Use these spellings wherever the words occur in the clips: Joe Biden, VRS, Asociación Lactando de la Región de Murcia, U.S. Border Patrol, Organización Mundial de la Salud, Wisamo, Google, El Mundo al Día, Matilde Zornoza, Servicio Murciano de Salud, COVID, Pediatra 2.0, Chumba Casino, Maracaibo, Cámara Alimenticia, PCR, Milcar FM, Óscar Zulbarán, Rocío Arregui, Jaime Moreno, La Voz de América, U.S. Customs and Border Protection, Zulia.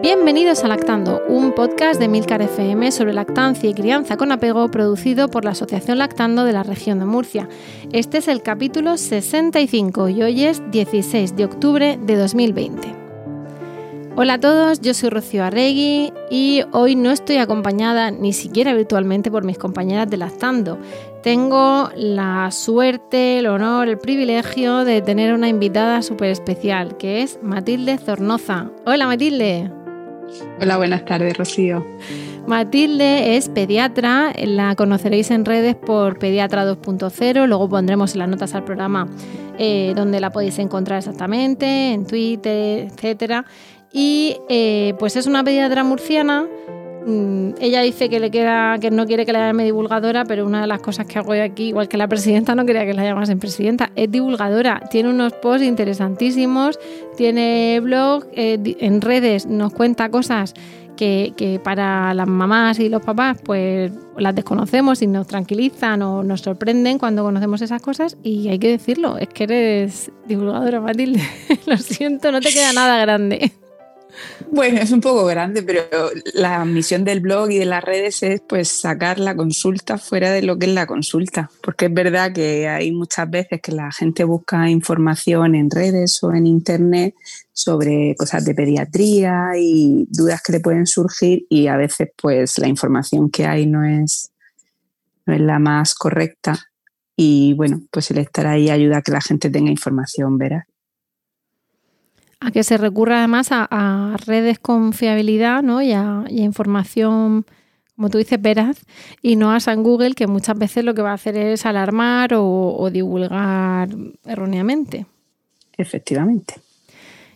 Bienvenidos a Lactando, un podcast de Milcar FM sobre lactancia y crianza con apego producido por la Asociación Lactando de la Región de Murcia. Este es el capítulo 65 y hoy es 16 de octubre de 2020. Hola a todos, yo soy Rocío Arregui y hoy no estoy acompañada ni siquiera virtualmente por mis compañeras de Lactando. Tengo la suerte, el honor, el privilegio de tener una invitada súper especial que es Matilde Zornoza. Hola Matilde. Hola, buenas tardes, Rocío. Matilde es pediatra, la conoceréis en redes por Pediatra 2.0, luego pondremos en las notas al programa donde la podéis encontrar exactamente, en Twitter, etcétera. Y pues es una pediatra murciana. Ella dice que no quiere que la llame divulgadora, pero una de las cosas que hago yo aquí, igual que la presidenta, no quería que la llamasen presidenta, es divulgadora. Tiene unos posts interesantísimos, tiene blog, en redes nos cuenta cosas que para las mamás y los papás pues las desconocemos y nos tranquilizan o nos sorprenden cuando conocemos esas cosas, y hay que decirlo, es que eres divulgadora, Matilde. Lo siento, no te queda nada grande. Bueno, es un poco grande, pero la misión del blog y de las redes es pues sacar la consulta fuera de lo que es la consulta, porque es verdad que hay muchas veces que la gente busca información en redes o en internet sobre cosas de pediatría y dudas que le pueden surgir, y a veces pues la información que hay no es la más correcta, y bueno, pues el estar ahí ayuda a que la gente tenga información veraz. A que se recurra además a redes con fiabilidad, ¿no? y a información, como tú dices, veraz, y no a San Google, que muchas veces lo que va a hacer es alarmar o divulgar erróneamente. Efectivamente.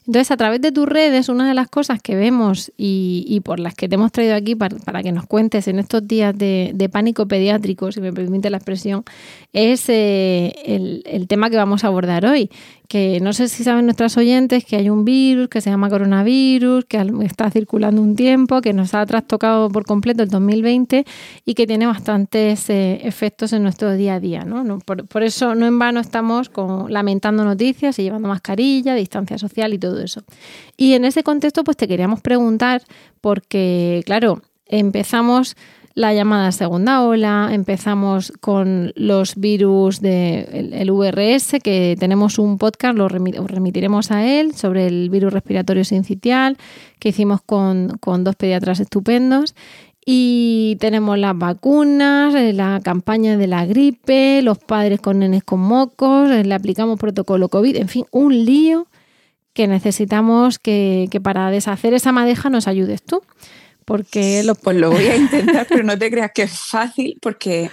Entonces, a través de tus redes, una de las cosas que vemos y por las que te hemos traído aquí para que nos cuentes en estos días de pánico pediátrico, si me permite la expresión, es el tema que vamos a abordar hoy. Que no sé si saben nuestras oyentes que hay un virus que se llama coronavirus, que está circulando un tiempo, que nos ha trastocado por completo el 2020 y que tiene bastantes efectos en nuestro día a día, ¿no? Por eso no en vano estamos lamentando noticias y llevando mascarilla, distancia social y todo eso. Y en ese contexto pues te queríamos preguntar, porque claro, empezamos la llamada segunda ola, empezamos con los virus del VRS, que tenemos un podcast, os remitiremos a él, sobre el virus respiratorio sincitial, que hicimos con dos pediatras estupendos. Y tenemos las vacunas, la campaña de la gripe, los padres con nenes con mocos, le aplicamos protocolo COVID, en fin, un lío que necesitamos que para deshacer esa madeja nos ayudes tú. Porque pues lo voy a intentar, pero no te creas que es fácil, porque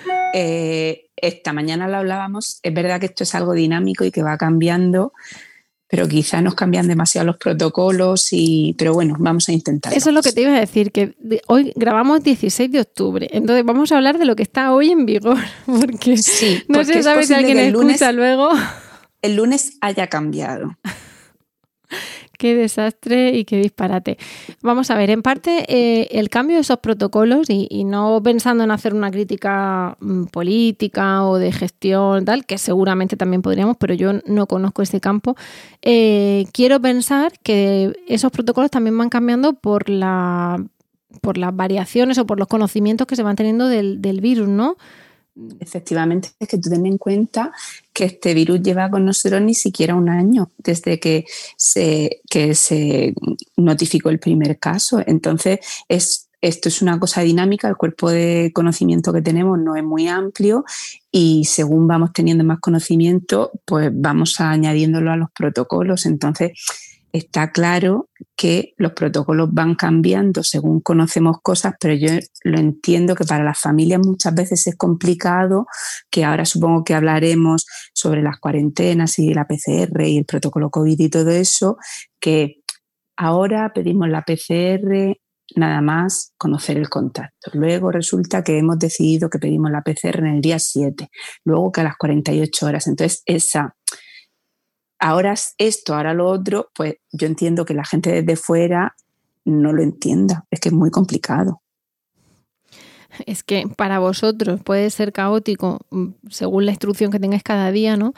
esta mañana lo hablábamos. Es verdad que esto es algo dinámico y que va cambiando, pero quizá nos cambian demasiado los protocolos, pero bueno, vamos a intentarlo. Eso es lo que te iba a decir, que hoy grabamos 16 de octubre, entonces vamos a hablar de lo que está hoy en vigor, porque sí, no se sabe si alguien escucha luego. El lunes haya cambiado. Qué desastre y qué disparate. Vamos a ver, en parte el cambio de esos protocolos, y no pensando en hacer una crítica política o de gestión, tal, que seguramente también podríamos, pero yo no conozco ese campo. Quiero pensar que esos protocolos también van cambiando por las variaciones o por los conocimientos que se van teniendo del virus, ¿no? Efectivamente, es que tú ten en cuenta que este virus lleva con nosotros ni siquiera un año desde que se notificó el primer caso. Entonces, esto es una cosa dinámica, el cuerpo de conocimiento que tenemos no es muy amplio, y según vamos teniendo más conocimiento, pues vamos añadiéndolo a los protocolos. Entonces, está claro que los protocolos van cambiando según conocemos cosas, pero yo lo entiendo que para las familias muchas veces es complicado, que ahora supongo que hablaremos sobre las cuarentenas y la PCR y el protocolo COVID y todo eso, que ahora pedimos la PCR nada más conocer el contacto. Luego resulta que hemos decidido que pedimos la PCR en el día 7, luego que a las 48 horas. Entonces, ahora esto, ahora lo otro, pues yo entiendo que la gente desde fuera no lo entienda. Es que es muy complicado. Es que para vosotros puede ser caótico según la instrucción que tengáis cada día, ¿no?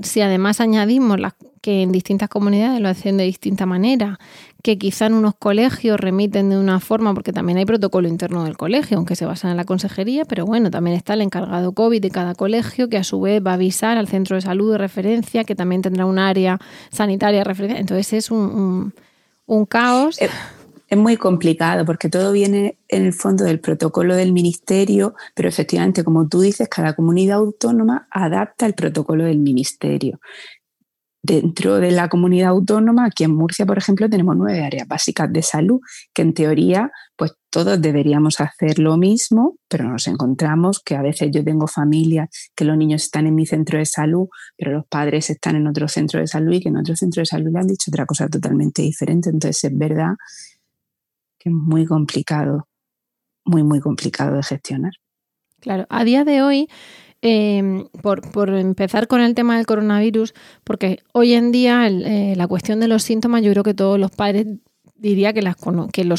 Si además añadimos que en distintas comunidades lo hacen de distinta manera, que quizá en unos colegios remiten de una forma, porque también hay protocolo interno del colegio, aunque se basan en la consejería, pero bueno, también está el encargado COVID de cada colegio, que a su vez va a avisar al centro de salud de referencia, que también tendrá un área sanitaria de referencia. Entonces es un caos. Es muy complicado porque todo viene en el fondo del protocolo del ministerio, pero efectivamente, como tú dices, cada comunidad autónoma adapta el protocolo del ministerio. Dentro de la comunidad autónoma, aquí en Murcia, por ejemplo, tenemos 9 áreas básicas de salud, que en teoría pues todos deberíamos hacer lo mismo, pero nos encontramos que a veces yo tengo familias que los niños están en mi centro de salud, pero los padres están en otro centro de salud y que en otro centro de salud le han dicho otra cosa totalmente diferente. Entonces, es verdad que es muy complicado, muy, muy complicado de gestionar. Claro, a día de hoy, por empezar con el tema del coronavirus, porque hoy en día la cuestión de los síntomas, yo creo que todos los padres diría que los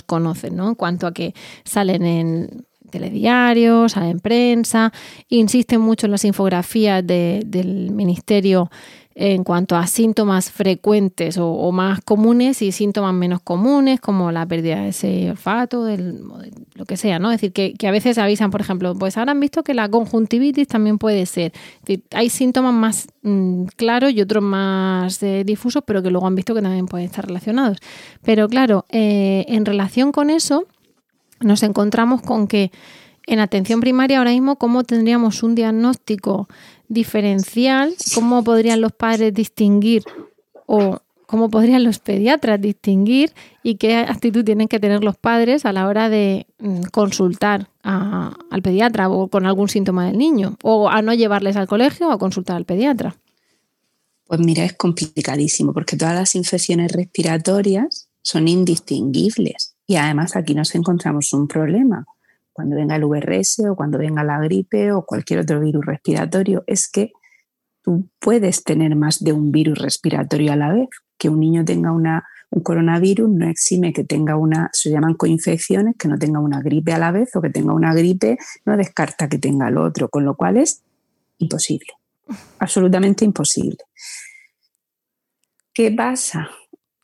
conocen, ¿no? En cuanto a que salen en telediarios, salen en prensa, insisten mucho en las infografías del ministerio en cuanto a síntomas frecuentes o más comunes y síntomas menos comunes, como la pérdida de ese olfato, lo que sea, ¿no? Es decir, que a veces avisan, por ejemplo, pues ahora han visto que la conjuntivitis también puede ser. Es decir, hay síntomas más claros y otros más difusos, pero que luego han visto que también pueden estar relacionados. Pero claro, en relación con eso, nos encontramos con que en atención primaria ahora mismo, ¿cómo tendríamos un diagnóstico diferencial? ¿Cómo podrían los padres distinguir o cómo podrían los pediatras distinguir y qué actitud tienen que tener los padres a la hora de consultar al pediatra o con algún síntoma del niño o a no llevarles al colegio o a consultar al pediatra? Pues mira, es complicadísimo porque todas las infecciones respiratorias son indistinguibles y además aquí nos encontramos un problema. Cuando venga el VRS o cuando venga la gripe o cualquier otro virus respiratorio, es que tú puedes tener más de un virus respiratorio a la vez. Que un niño tenga un coronavirus no exime que tenga se llaman coinfecciones, que no tenga una gripe a la vez o que tenga una gripe no descarta que tenga el otro, con lo cual es imposible, absolutamente imposible. ¿Qué pasa?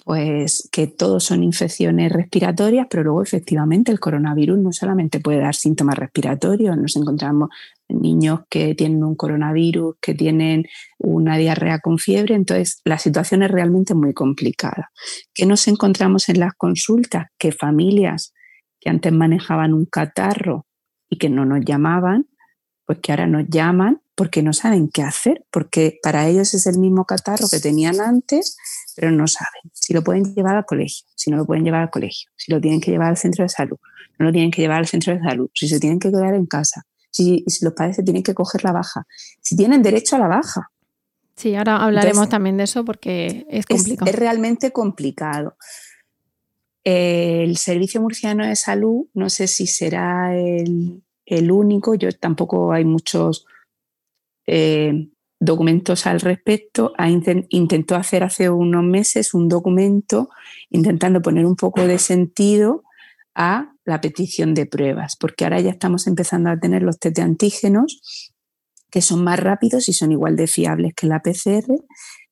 Pues que todos son infecciones respiratorias, pero luego efectivamente el coronavirus no solamente puede dar síntomas respiratorios, nos encontramos niños que tienen un coronavirus, que tienen una diarrea con fiebre, entonces la situación es realmente muy complicada. ¿Qué nos encontramos en las consultas? Que familias que antes manejaban un catarro y que no nos llamaban, pues que ahora nos llaman porque no saben qué hacer, porque para ellos es el mismo catarro que tenían antes, pero no saben si lo pueden llevar al colegio, si no lo pueden llevar al colegio, si lo tienen que llevar al centro de salud, no lo tienen que llevar al centro de salud, si se tienen que quedar en casa, si los padres se tienen que coger la baja, si tienen derecho a la baja. Sí, ahora hablaremos también de eso porque es complicado. Es realmente complicado. El Servicio Murciano de Salud, no sé si será el único, yo tampoco hay muchos documentos al respecto, intentó hacer hace unos meses un documento intentando poner un poco de sentido a la petición de pruebas, porque ahora ya estamos empezando a tener los test de antígenos que son más rápidos y son igual de fiables que la PCR,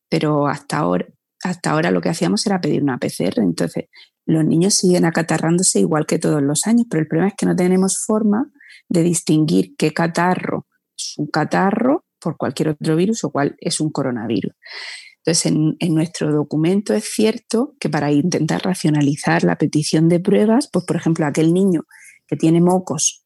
pero hasta ahora lo que hacíamos era pedir una PCR, entonces los niños siguen acatarrándose igual que todos los años, pero el problema es que no tenemos forma de distinguir qué catarro es un catarro por cualquier otro virus o cuál es un coronavirus. Entonces, en nuestro documento es cierto que para intentar racionalizar la petición de pruebas, pues por ejemplo, aquel niño que tiene mocos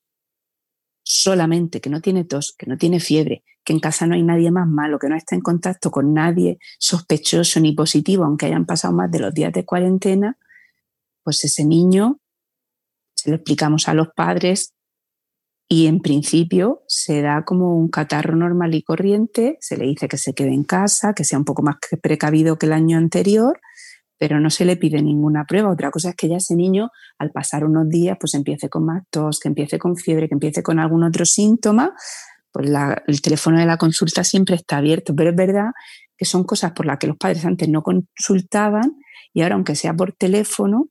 solamente, que no tiene tos, que no tiene fiebre, que en casa no hay nadie más malo, que no está en contacto con nadie sospechoso ni positivo, aunque hayan pasado más de los días de cuarentena, pues ese niño se lo explicamos a los padres y en principio se da como un catarro normal y corriente, se le dice que se quede en casa, que sea un poco más precavido que el año anterior, pero no se le pide ninguna prueba. Otra cosa es que ya ese niño, al pasar unos días, pues empiece con más tos, que empiece con fiebre, que empiece con algún otro síntoma, pues el teléfono de la consulta siempre está abierto. Pero es verdad que son cosas por las que los padres antes no consultaban y ahora, aunque sea por teléfono,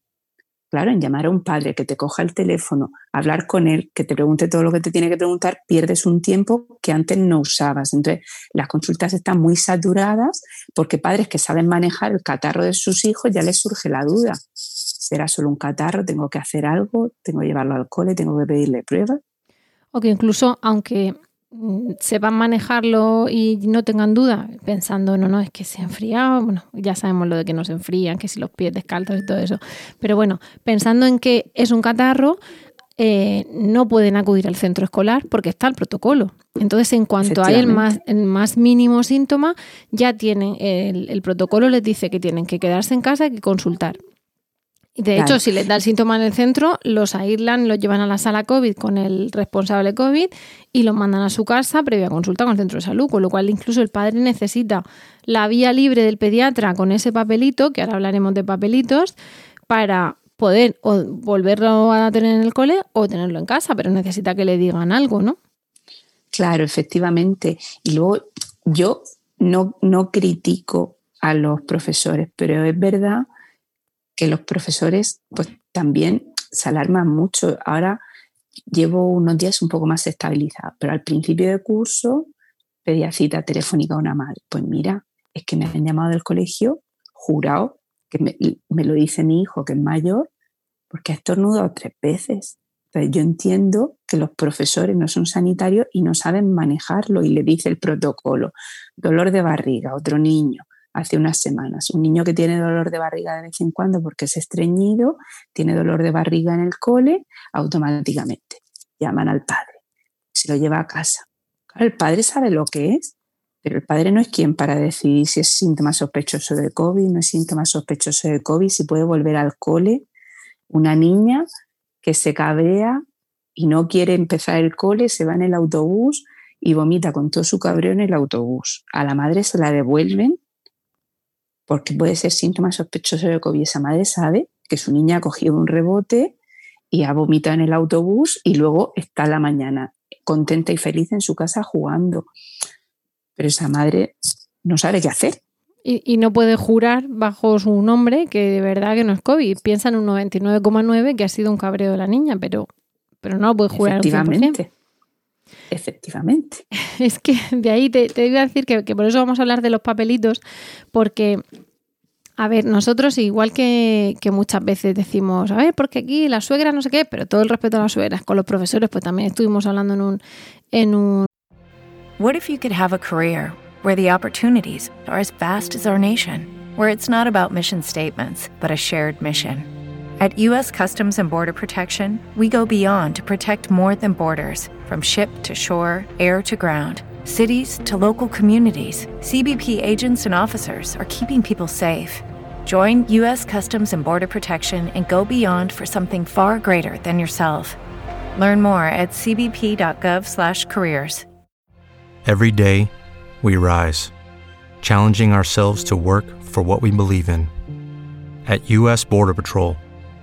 claro, en llamar a un padre que te coja el teléfono, hablar con él, que te pregunte todo lo que te tiene que preguntar, pierdes un tiempo que antes no usabas. Entonces, las consultas están muy saturadas porque padres que saben manejar el catarro de sus hijos ya les surge la duda. ¿Será solo un catarro? ¿Tengo que hacer algo? ¿Tengo que llevarlo al cole? ¿Tengo que pedirle pruebas? O que incluso, aunque sepan manejarlo y no tengan duda, pensando, no, es que se ha enfriado, bueno, ya sabemos lo de que no se enfrían, que si los pies descalzos y todo eso, pero bueno, pensando en que es un catarro, no pueden acudir al centro escolar porque está el protocolo. Entonces, en cuanto hay el más mínimo síntoma, ya tienen el protocolo les dice que tienen que quedarse en casa y que consultar. De hecho, si les da el síntoma en el centro, los aíslan, los llevan a la sala COVID con el responsable COVID y los mandan a su casa previa consulta con el centro de salud, con lo cual incluso el padre necesita la vía libre del pediatra con ese papelito, que ahora hablaremos de papelitos, para poder o volverlo a tener en el cole o tenerlo en casa, pero necesita que le digan algo, ¿no? Claro, efectivamente. Y luego yo no critico a los profesores, pero es verdad que los profesores pues también se alarman mucho. Ahora llevo unos días un poco más estabilizada, pero al principio de curso pedía cita telefónica a una madre. Pues mira, es que me han llamado del colegio, jurado, que me lo dice mi hijo, que es mayor, porque ha estornudado 3 veces. Entonces yo entiendo que los profesores no son sanitarios y no saben manejarlo y le dice el protocolo. Dolor de barriga, otro niño. Hace unas semanas, un niño que tiene dolor de barriga de vez en cuando porque es estreñido, tiene dolor de barriga en el cole, automáticamente llaman al padre, se lo lleva a casa. Claro, el padre sabe lo que es, pero el padre no es quien para decidir si es síntoma sospechoso de COVID, no es síntoma sospechoso de COVID, si puede volver al cole. Una niña que se cabrea y no quiere empezar el cole, se va en el autobús y vomita con todo su cabreo en el autobús. A la madre se la devuelven porque puede ser síntoma sospechoso de COVID. Esa madre sabe que su niña ha cogido un rebote y ha vomitado en el autobús y luego está a la mañana contenta y feliz en su casa jugando. Pero esa madre no sabe qué hacer. Y no puede jurar bajo su nombre que de verdad que no es COVID. Piensa en un 99,9 que ha sido un cabreo de la niña, pero no lo puede jurar. Efectivamente. Efectivamente. Es que de ahí te iba a decir que por eso vamos a hablar de los papelitos, porque, a ver, nosotros igual que muchas veces decimos, a ver, porque aquí la suegra no sé qué, pero todo el respeto a las suegras, con los profesores pues también estuvimos hablando en un... What if you could have a career where the opportunities are as vast as our nation, where it's not about mission statements, but a shared mission? At U.S. Customs and Border Protection, we go beyond to protect more than borders. From ship to shore, air to ground, cities to local communities, CBP agents and officers are keeping people safe. Join U.S. Customs and Border Protection and go beyond for something far greater than yourself. Learn more at cbp.gov/careers. Every day, we rise, challenging ourselves to work for what we believe in. At U.S. Border Patrol,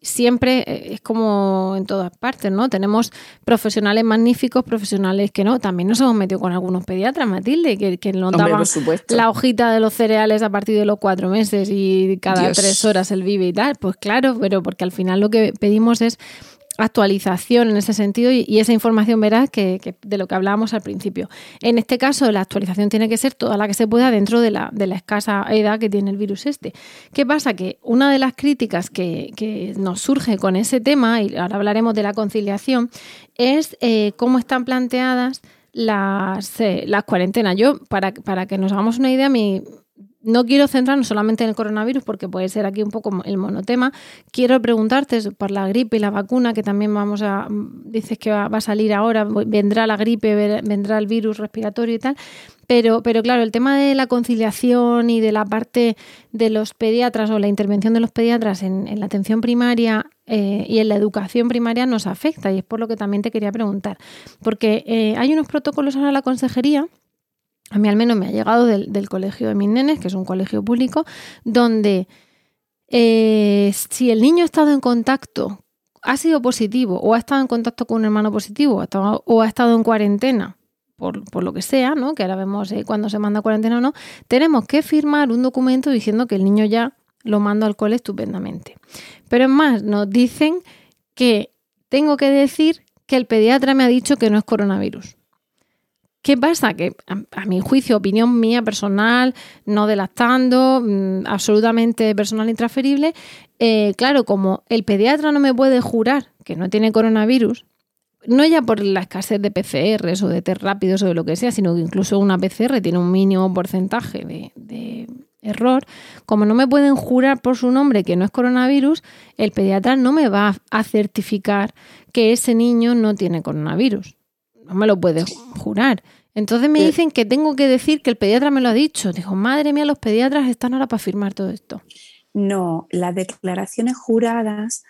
siempre es como en todas partes, ¿no? Tenemos profesionales magníficos, profesionales que no. También nos hemos metido con algunos pediatras, Matilde, que notaban la hojita de los cereales a partir de los 4 meses y cada 3 horas el bibi y tal. Pues claro, pero porque al final lo que pedimos es actualización en ese sentido y esa información veraz que de lo que hablábamos al principio. En este caso, la actualización tiene que ser toda la que se pueda dentro de la escasa edad que tiene el virus este. ¿Qué pasa? Que una de las críticas que nos surge con ese tema, y ahora hablaremos de la conciliación, es cómo están planteadas las cuarentenas. Yo, para que nos hagamos una idea, no quiero centrarnos solamente en el coronavirus porque puede ser aquí un poco el monotema. Quiero preguntarte por la gripe y la vacuna, que también dices que va a salir ahora, vendrá la gripe, vendrá el virus respiratorio y tal. Pero claro, el tema de la conciliación y de la parte de los pediatras o la intervención de los pediatras en la atención primaria y en la educación primaria nos afecta, y es por lo que también te quería preguntar. Porque hay unos protocolos ahora en la consejería. A mí al menos me ha llegado del colegio de mis nenes, que es un colegio público, donde si el niño ha estado en contacto, ha sido positivo, o ha estado en contacto con un hermano positivo, o ha estado en cuarentena, por lo que sea, ¿no? Que ahora vemos cuándo se manda a cuarentena o no, tenemos que firmar un documento diciendo que el niño ya lo mando al cole estupendamente. Pero es más, nos dicen que tengo que decir que el pediatra me ha dicho que no es coronavirus. ¿Qué pasa? Que a mi juicio, opinión mía personal, no de Lactando, absolutamente personal intransferible, claro, como el pediatra no me puede jurar que no tiene coronavirus, no ya por la escasez de PCRs o de test rápidos o de lo que sea, sino que incluso una PCR tiene un mínimo porcentaje de error, como no me pueden jurar por su nombre que no es coronavirus, el pediatra no me va a certificar que ese niño no tiene coronavirus. No me lo puede jurar. Entonces me dicen que tengo que decir que el pediatra me lo ha dicho. Dijo, madre mía, los pediatras están ahora para firmar todo esto. No, las declaraciones juradas,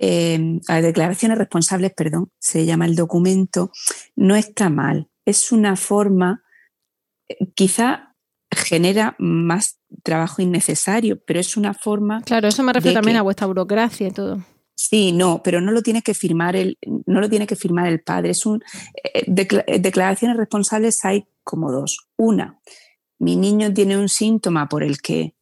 las declaraciones responsables, perdón, se llama el documento, no está mal. Es una forma, quizá genera más trabajo innecesario, pero es una forma... Claro, eso me refiero también a vuestra burocracia y todo. Sí, no, pero no lo tiene que firmar el padre. Es declaraciones responsables hay como dos. Una, mi niño tiene un síntoma por el que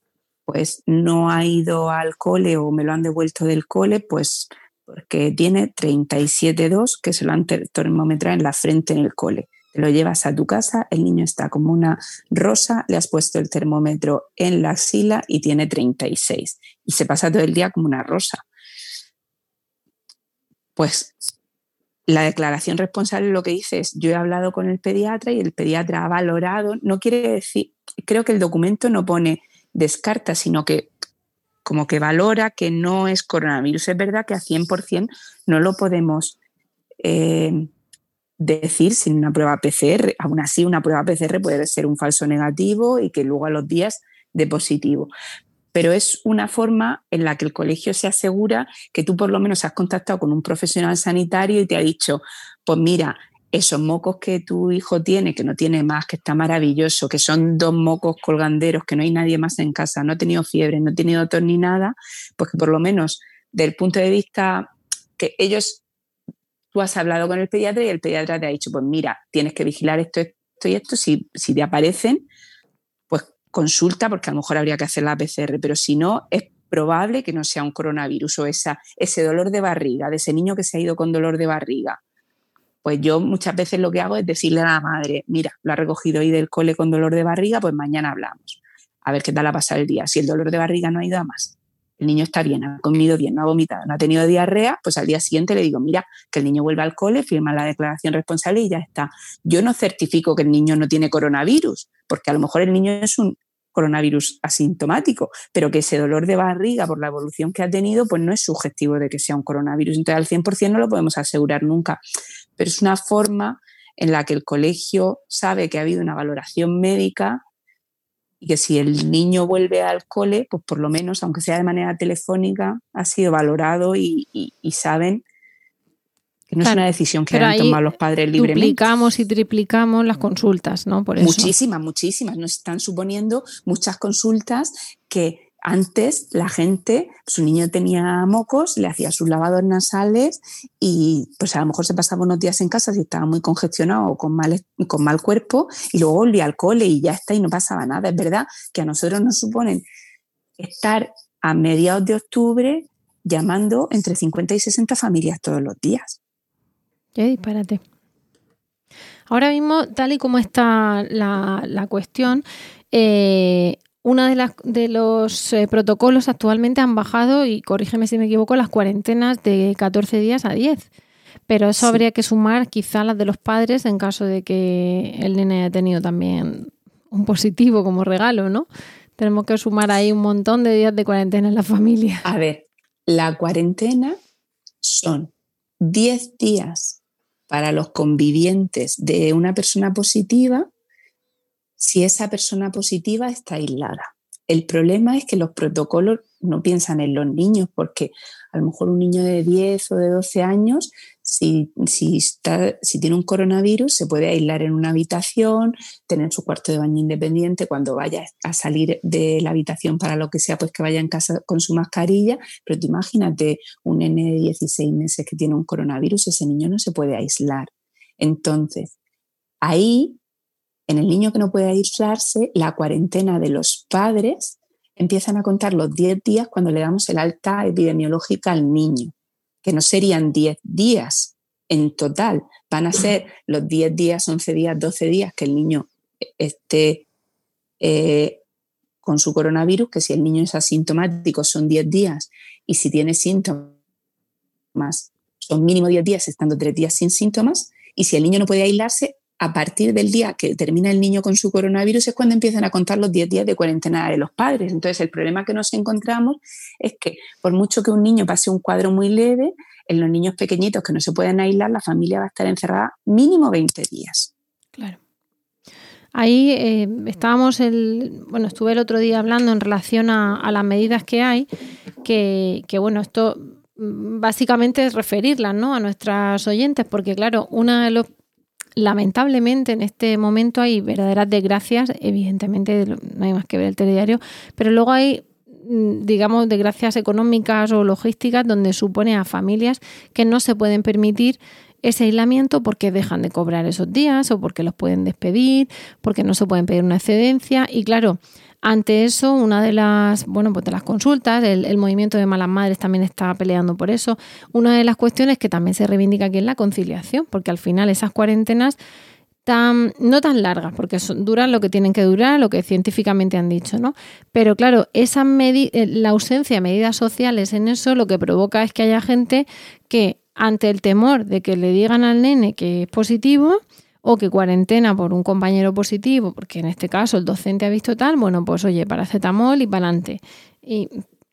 pues no ha ido al cole o me lo han devuelto del cole, pues porque tiene 37,2 que se lo han termometrado en la frente en el cole. Te lo llevas a tu casa, el niño está como una rosa, le has puesto el termómetro en la axila y tiene 36 y se pasa todo el día como una rosa. Pues la declaración responsable lo que dice es, yo he hablado con el pediatra y el pediatra ha valorado, no quiere decir, creo que el documento no pone descarta, sino que como que valora que no es coronavirus. Es verdad que a 100% no lo podemos decir sin una prueba PCR, aún así una prueba PCR puede ser un falso negativo y que luego a los días dé positivo. Pero es una forma en la que el colegio se asegura que tú por lo menos has contactado con un profesional sanitario y te ha dicho, pues mira, esos mocos que tu hijo tiene, que no tiene más, que está maravilloso, que son dos mocos colganderos, que no hay nadie más en casa, no ha tenido fiebre, no ha tenido tos ni nada, pues que por lo menos desde el punto de vista que ellos, tú has hablado con el pediatra y el pediatra te ha dicho, pues mira, tienes que vigilar esto, esto y esto, si te aparecen, consulta, porque a lo mejor habría que hacer la PCR, pero si no, es probable que no sea un coronavirus o ese dolor de barriga, de ese niño que se ha ido con dolor de barriga. Pues yo muchas veces lo que hago es decirle a la madre, mira, lo ha recogido hoy del cole con dolor de barriga, pues mañana hablamos, a ver qué tal ha pasado el día. Si el dolor de barriga no ha ido a más, el niño está bien, ha comido bien, no ha vomitado, no ha tenido diarrea, pues al día siguiente le digo, mira, que el niño vuelva al cole, firma la declaración responsable y ya está. Yo no certifico que el niño no tiene coronavirus, porque a lo mejor el niño es un coronavirus asintomático, pero que ese dolor de barriga por la evolución que ha tenido, pues no es sugestivo de que sea un coronavirus. Entonces al 100% no lo podemos asegurar nunca, pero es una forma en la que el colegio sabe que ha habido una valoración médica y que si el niño vuelve al cole, pues por lo menos, aunque sea de manera telefónica, ha sido valorado y saben que no, claro, es una decisión que han tomado los padres libremente. Duplicamos y triplicamos las consultas, ¿no? Por eso. Muchísimas, muchísimas. Nos están suponiendo muchas consultas que antes la gente, su niño tenía mocos, le hacía sus lavados nasales y pues a lo mejor se pasaba unos días en casa si estaba muy congestionado o con mal cuerpo y luego volvía al cole y ya está y no pasaba nada. Es verdad que a nosotros nos suponen estar a mediados de octubre llamando entre 50 y 60 familias todos los días. ¡Qué disparate! Ahora mismo, tal y como está la cuestión, uno de los protocolos actualmente han bajado, y corrígeme si me equivoco, las cuarentenas de 14 días a 10. Pero eso habría que sumar quizá las de los padres en caso de que el nene haya tenido también un positivo como regalo, ¿no? Tenemos que sumar ahí un montón de días de cuarentena en la familia. A ver, la cuarentena son 10 días para los convivientes de una persona positiva si esa persona positiva está aislada. El problema es que los protocolos no piensan en los niños, porque a lo mejor un niño de 10 o de 12 años, si tiene un coronavirus, se puede aislar en una habitación, tener su cuarto de baño independiente, cuando vaya a salir de la habitación para lo que sea, pues que vaya en casa con su mascarilla. Pero tú imagínate un nene de 16 meses que tiene un coronavirus, ese niño no se puede aislar. Entonces, ahí, en el niño que no puede aislarse, la cuarentena de los padres empiezan a contar los 10 días cuando le damos el alta epidemiológica al niño, que no serían 10 días en total, van a ser los 10 días, 11 días, 12 días que el niño esté con su coronavirus, que si el niño es asintomático son 10 días y si tiene síntomas son mínimo 10 días, estando 3 días sin síntomas, y si el niño no puede aislarse, a partir del día que termina el niño con su coronavirus es cuando empiezan a contar los 10 días de cuarentena de los padres. Entonces, el problema que nos encontramos es que, por mucho que un niño pase un cuadro muy leve, en los niños pequeñitos que no se pueden aislar, la familia va a estar encerrada mínimo 20 días. Claro. Ahí estuve el otro día hablando en relación a las medidas que hay, que bueno, esto básicamente es referirlas, ¿no?, a nuestras oyentes, porque claro, lamentablemente en este momento hay verdaderas desgracias, evidentemente no hay más que ver el telediario, pero luego hay, digamos, desgracias económicas o logísticas donde supone a familias que no se pueden permitir ese aislamiento porque dejan de cobrar esos días o porque los pueden despedir, porque no se pueden pedir una excedencia. Y claro, ante eso, una de las, pues de las consultas, el movimiento de malas madres también está peleando por eso. Una de las cuestiones que también se reivindica aquí es la conciliación, porque al final esas cuarentenas no tan largas, porque duran lo que tienen que durar, lo que científicamente han dicho, ¿no? Pero claro, la ausencia de medidas sociales en eso lo que provoca es que haya gente que, ante el temor de que le digan al nene que es positivo, o que cuarentena por un compañero positivo, porque en este caso el docente ha visto tal, pues oye, paracetamol y para adelante. Y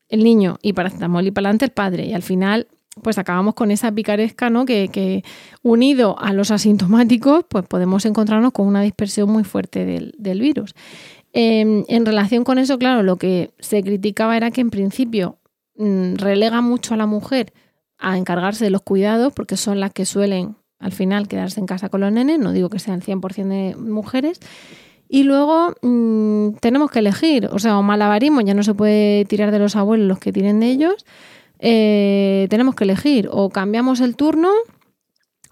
el niño, y paracetamol y para adelante el padre. Y al final, pues acabamos con esa picaresca, ¿no? Que unido a los asintomáticos, pues podemos encontrarnos con una dispersión muy fuerte del virus. En relación con eso, claro, lo que se criticaba era que en principio relega mucho a la mujer a encargarse de los cuidados, porque son las que suelen al final quedarse en casa con los nenes, no digo que sean 100% de mujeres, y luego tenemos que elegir, o malabarismo, ya no se puede tirar de los abuelos los que tiren de ellos, tenemos que elegir, o cambiamos el turno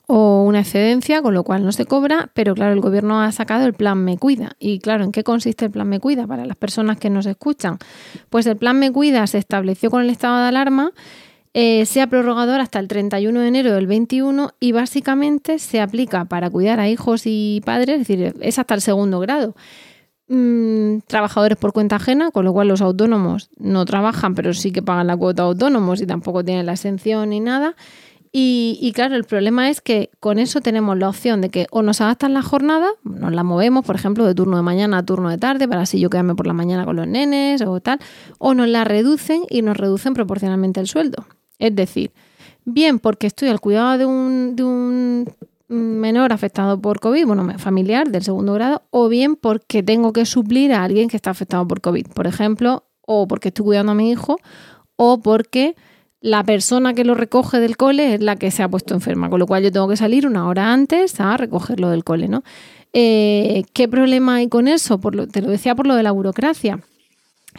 o una excedencia, con lo cual no se cobra, pero claro, el gobierno ha sacado el plan Me Cuida. Y claro, ¿en qué consiste el plan Me Cuida? Para las personas que nos escuchan, pues el plan Me Cuida se estableció con el estado de alarma. Se ha prorrogado hasta el 31 de enero del 21 y básicamente se aplica para cuidar a hijos y padres, es decir, es hasta el segundo grado. Trabajadores por cuenta ajena, con lo cual los autónomos no trabajan, pero sí que pagan la cuota de autónomos y tampoco tienen la exención ni nada. Y claro, el problema es que con eso tenemos la opción de que o nos adaptan la jornada, nos la movemos, por ejemplo, de turno de mañana a turno de tarde, para así yo quedarme por la mañana con los nenes o tal, o nos la reducen y nos reducen proporcionalmente el sueldo. Es decir, bien porque estoy al cuidado de un menor afectado por COVID, familiar del segundo grado, o bien porque tengo que suplir a alguien que está afectado por COVID, por ejemplo, o porque estoy cuidando a mi hijo, o porque la persona que lo recoge del cole es la que se ha puesto enferma, con lo cual yo tengo que salir una hora antes a recogerlo del cole, ¿no? ¿Qué problema hay con eso? Te lo decía por lo de la burocracia,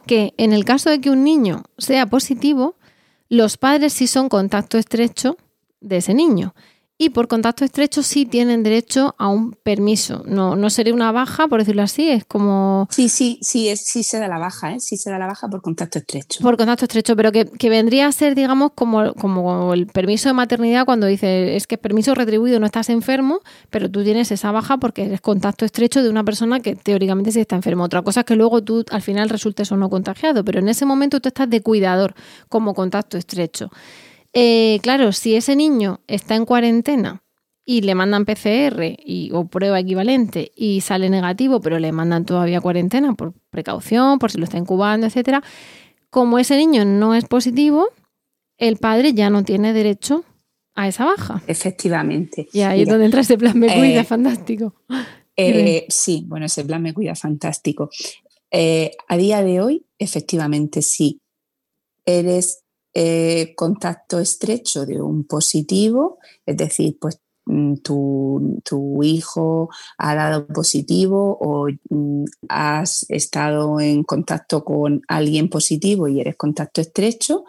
que en el caso de que un niño sea positivo, los padres sí son contacto estrecho de ese niño y por contacto estrecho sí tienen derecho a un permiso. No sería una baja, por decirlo así, es como... Sí se da la baja, sí se da la baja por contacto estrecho. Por contacto estrecho, pero que vendría a ser, digamos, como el permiso de maternidad cuando dices, es que es permiso retribuido, no estás enfermo, pero tú tienes esa baja porque eres contacto estrecho de una persona que teóricamente sí está enferma. Otra cosa es que luego tú al final resultes o no contagiado, pero en ese momento tú estás de cuidador como contacto estrecho. Claro, si ese niño está en cuarentena y le mandan PCR o prueba equivalente y sale negativo, pero le mandan todavía cuarentena por precaución, por si lo está incubando, etcétera, como ese niño no es positivo, el padre ya no tiene derecho a esa baja. Efectivamente. Y ahí es donde entra ese plan me cuida fantástico. Sí, bueno, ese plan me cuida fantástico. A día de hoy, efectivamente, sí. Eres... contacto estrecho de un positivo, es decir, pues tu hijo ha dado positivo o has estado en contacto con alguien positivo y eres contacto estrecho,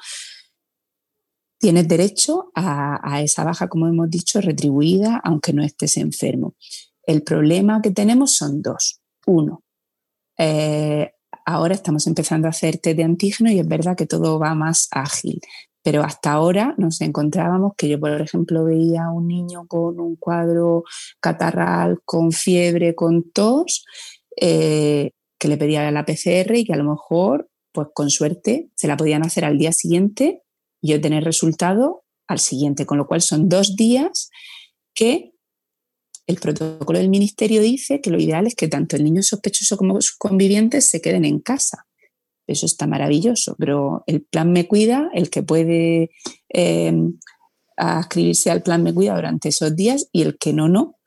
tienes derecho a esa baja, como hemos dicho, retribuida, aunque no estés enfermo. El problema que tenemos son dos. Uno, ahora estamos empezando a hacer test de antígeno y es verdad que todo va más ágil, pero hasta ahora nos encontrábamos que yo, por ejemplo, veía a un niño con un cuadro catarral, con fiebre, con tos, que le pedía la PCR y que a lo mejor, pues con suerte, se la podían hacer al día siguiente y obtener resultado al siguiente, con lo cual son 2 días que... El protocolo del ministerio dice que lo ideal es que tanto el niño sospechoso como sus convivientes se queden en casa. Eso está maravilloso, pero el plan Me Cuida, el que puede adscribirse al plan Me Cuida durante esos días y el que no, no.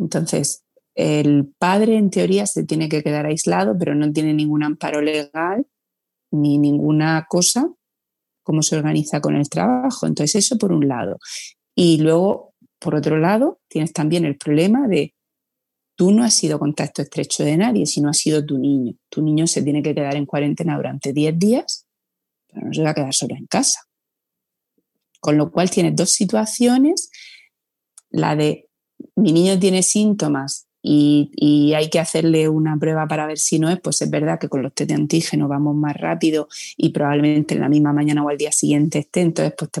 Entonces, el padre en teoría se tiene que quedar aislado, pero no tiene ningún amparo legal ni ninguna cosa, cómo se organiza con el trabajo. Entonces, eso por un lado. Y luego... Por otro lado, tienes también el problema de tú no has sido contacto estrecho de nadie, sino ha sido tu niño. Tu niño se tiene que quedar en cuarentena durante 10 días, pero no se va a quedar solo en casa. Con lo cual tienes dos situaciones, la de mi niño tiene síntomas y hay que hacerle una prueba para ver si no es, pues es verdad que con los test de antígeno vamos más rápido y probablemente en la misma mañana o al día siguiente esté, entonces pues te...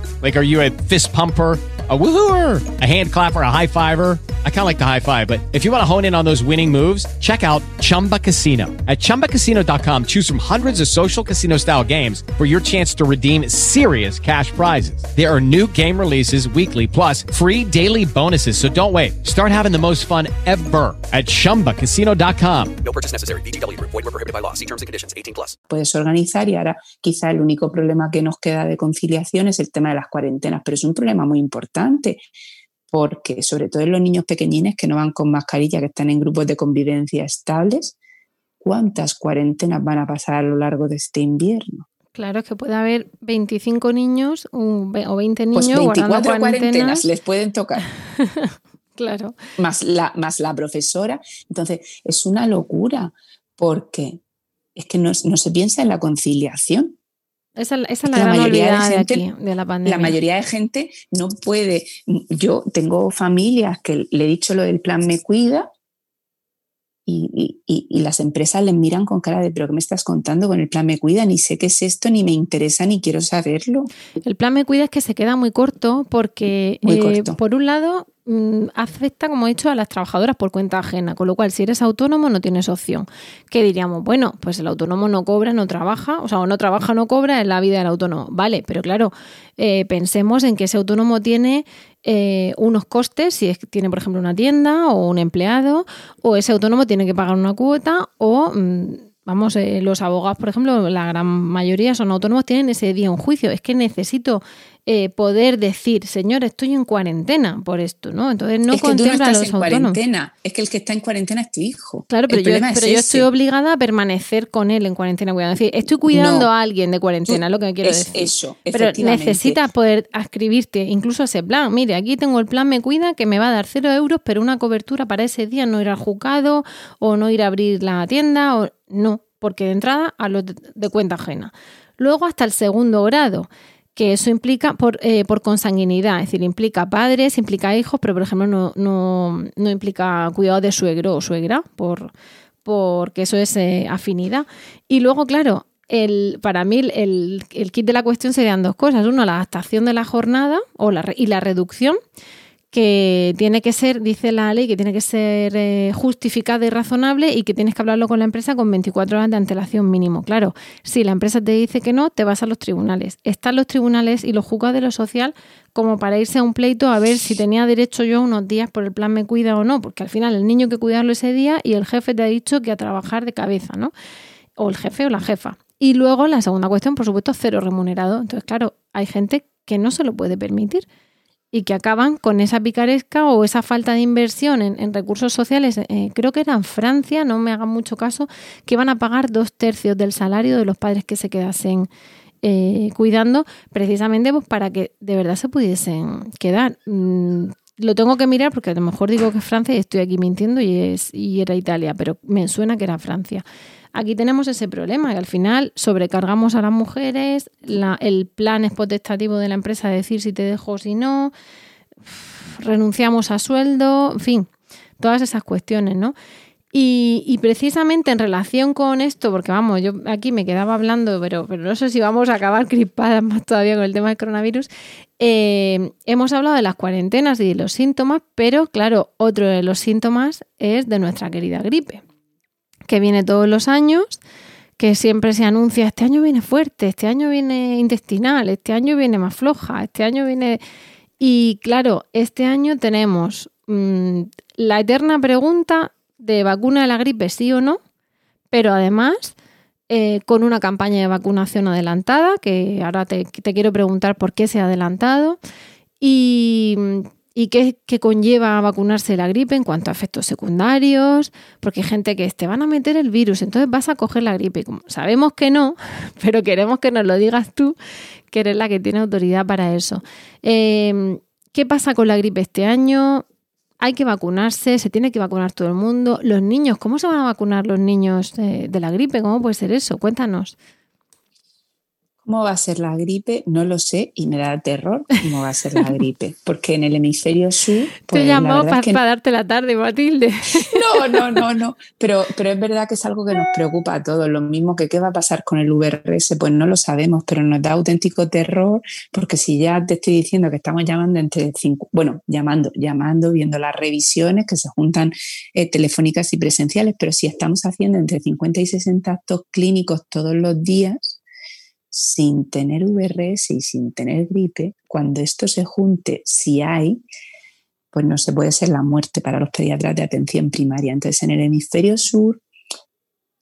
Like, are you a fist pumper, a woo-hooer, a hand clapper, a high-fiver? I kind of like the high-five, but if you want to hone in on those winning moves, check out Chumba Casino. At ChumbaCasino.com, choose from hundreds of social casino-style games for your chance to redeem serious cash prizes. There are new game releases weekly, plus free daily bonuses, so don't wait. Start having the most fun ever at ChumbaCasino.com. No purchase necessary. VGW. Void where prohibited by law. See terms and conditions. 18+. Puedes organizar y ahora quizá el único problema que nos queda de conciliación es el tema de las cuarentenas, pero es un problema muy importante porque sobre todo en los niños pequeñines que no van con mascarilla, que están en grupos de convivencia estables, ¿cuántas cuarentenas van a pasar a lo largo de este invierno? Claro, es que puede haber 25 niños o 20 niños. Pues 24 cuarentenas les pueden tocar. Claro. Más la profesora. Entonces, es una locura porque es que no se piensa en la conciliación. Esa es la gran olvidada de aquí, de la pandemia. La mayoría de gente no puede. Yo tengo familias que le he dicho lo del plan Me Cuida y las empresas les miran con cara de, ¿pero qué me estás contando con el plan Me Cuida? Ni sé qué es esto, ni me interesa, ni quiero saberlo. El plan Me Cuida es que se queda muy corto porque, por un lado, afecta, como he dicho, a las trabajadoras por cuenta ajena, con lo cual si eres autónomo no tienes opción. ¿Qué diríamos? Bueno, pues el autónomo no cobra, no trabaja, o sea, o no trabaja, no cobra, es la vida del autónomo. Vale, pero claro, pensemos en que ese autónomo tiene unos costes, si es que tiene, por ejemplo, una tienda o un empleado, o ese autónomo tiene que pagar una cuota o... Vamos, los abogados, por ejemplo, la gran mayoría son autónomos, tienen ese día un juicio. Es que necesito poder decir, señor, estoy en cuarentena por esto, ¿no? Entonces no contempla a los autónomos. Es que el que está en cuarentena es tu hijo. Claro, pero yo estoy obligada a permanecar con él en cuarentena. Cuidado. Es decir, estoy cuidando a alguien de cuarentena, es lo que me quiero decir. Eso, pero necesitas poder adscribirte incluso a ese plan. Mire, aquí tengo el plan Me Cuida que me va a dar 0 euros, pero una cobertura para ese día, no ir al juzgado o no ir a abrir la tienda o... No, porque de entrada a los de cuenta ajena. Luego hasta el segundo grado, que eso implica por consanguinidad, es decir, implica padres, implica hijos, pero por ejemplo no implica cuidado de suegro o suegra, porque eso es afinidad. Y luego, claro, para mí el kit de la cuestión serían dos cosas. Uno, la adaptación de la jornada y la reducción, que tiene que ser, dice la ley, que tiene que ser justificada y razonable y que tienes que hablarlo con la empresa con 24 horas de antelación mínimo. Claro, si la empresa te dice que no, te vas a los tribunales. Están los tribunales y los juzgados de lo social como para irse a un pleito a ver si tenía derecho yo unos días por el plan Me Cuida o no, porque al final el niño hay que cuidarlo ese día y el jefe te ha dicho que a trabajar de cabeza, ¿no? O el jefe o la jefa. Y luego la segunda cuestión, por supuesto, 0 remunerado. Entonces, claro, hay gente que no se lo puede permitir y que acaban con esa picaresca o esa falta de inversión en recursos sociales. Creo que era en Francia, no me hagan mucho caso, que iban a pagar 2/3 del salario de los padres que se quedasen cuidando, precisamente pues, para que de verdad se pudiesen quedar. Lo tengo que mirar porque a lo mejor digo que es Francia y estoy aquí mintiendo y era Italia, pero me suena que era Francia. Aquí tenemos ese problema, que al final sobrecargamos a las mujeres, el plan es potestativo de la empresa de decir si te dejo o si no, renunciamos a sueldo, en fin, todas esas cuestiones, ¿no? Y precisamente en relación con esto, porque vamos, yo aquí me quedaba hablando, pero no sé si vamos a acabar crispadas más todavía con el tema del coronavirus, hemos hablado de las cuarentenas y de los síntomas, pero claro, otro de los síntomas es de nuestra querida gripe, que viene todos los años, que siempre se anuncia, este año viene fuerte, este año viene intestinal, este año viene más floja, este año viene... Y claro, este año tenemos la eterna pregunta de vacuna de la gripe sí o no, pero además con una campaña de vacunación adelantada, que ahora te quiero preguntar por qué se ha adelantado, y qué conlleva vacunarse la gripe en cuanto a efectos secundarios, porque hay gente que te van a meter el virus, entonces vas a coger la gripe. Como sabemos que no, pero queremos que nos lo digas tú, que eres la que tiene autoridad para eso. ¿Qué pasa con la gripe este año? Hay que vacunarse, se tiene que vacunar todo el mundo. Los niños, ¿cómo se van a vacunar los niños de la gripe? ¿Cómo puede ser eso? Cuéntanos. ¿Cómo va a ser la gripe? No lo sé y me da terror cómo va a ser la gripe. Porque en el hemisferio sur... Pues, te he llamado para darte la tarde, Matilde. No. Pero es verdad que es algo que nos preocupa a todos. Lo mismo que qué va a pasar con el VRS, pues no lo sabemos, pero nos da auténtico terror porque si ya te estoy diciendo que estamos llamando entre viendo las revisiones que se juntan telefónicas y presenciales, pero si estamos haciendo entre 50 y 60 actos clínicos todos los días, sin tener VRS y sin tener gripe, cuando esto se junte, si hay, pues no se puede ser la muerte para los pediatras de atención primaria. Entonces, en el hemisferio sur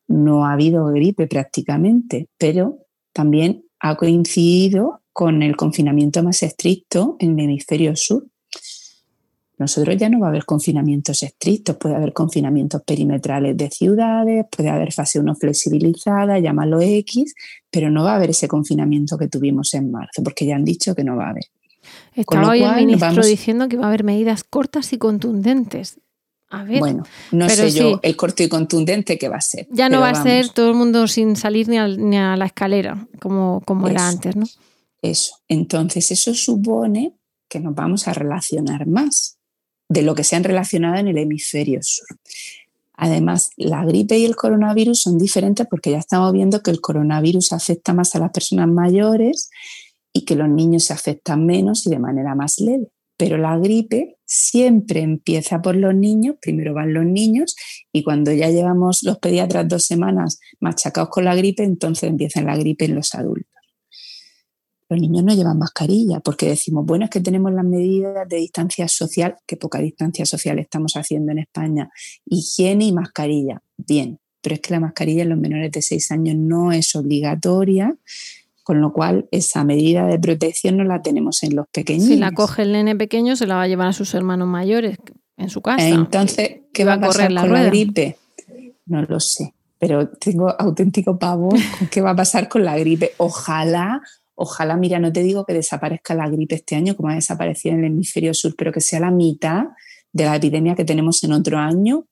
no ha habido gripe prácticamente, pero también ha coincidido con el confinamiento más estricto en el hemisferio sur. Nosotros ya no va a haber confinamientos estrictos, puede haber confinamientos perimetrales de ciudades, puede haber fase 1 flexibilizada, llámalo X, pero no va a haber ese confinamiento que tuvimos en marzo, porque ya han dicho que no va a haber. Estaba hoy el ministro diciendo que va a haber medidas cortas y contundentes. A ver, bueno, el corto y contundente que va a ser. Ya no va a ser todo el mundo sin salir ni a la escalera, como era antes, ¿no? Eso. Entonces, eso supone que nos vamos a relacionar más de lo que se han relacionado en el hemisferio sur. Además, la gripe y el coronavirus son diferentes porque ya estamos viendo que el coronavirus afecta más a las personas mayores y que los niños se afectan menos y de manera más leve. Pero la gripe siempre empieza por los niños, primero van los niños y cuando ya llevamos los pediatras 2 semanas machacados con la gripe, entonces empieza la gripe en los adultos. Los niños no llevan mascarilla porque decimos, bueno, es que tenemos las medidas de distancia social, que poca distancia social estamos haciendo en España, higiene y mascarilla. Bien, pero es que la mascarilla en los menores de 6 años no es obligatoria, con lo cual esa medida de protección no la tenemos en los pequeños. Si la coge el nene pequeño, se la va a llevar a sus hermanos mayores en su casa. Entonces, ¿qué va a pasar con la gripe? No lo sé, pero tengo auténtico pavor con qué va a pasar con la gripe. Ojalá, mira, no te digo que desaparezca la gripe este año, como ha desaparecido en el hemisferio sur, pero que sea la mitad de la epidemia que tenemos en otro año,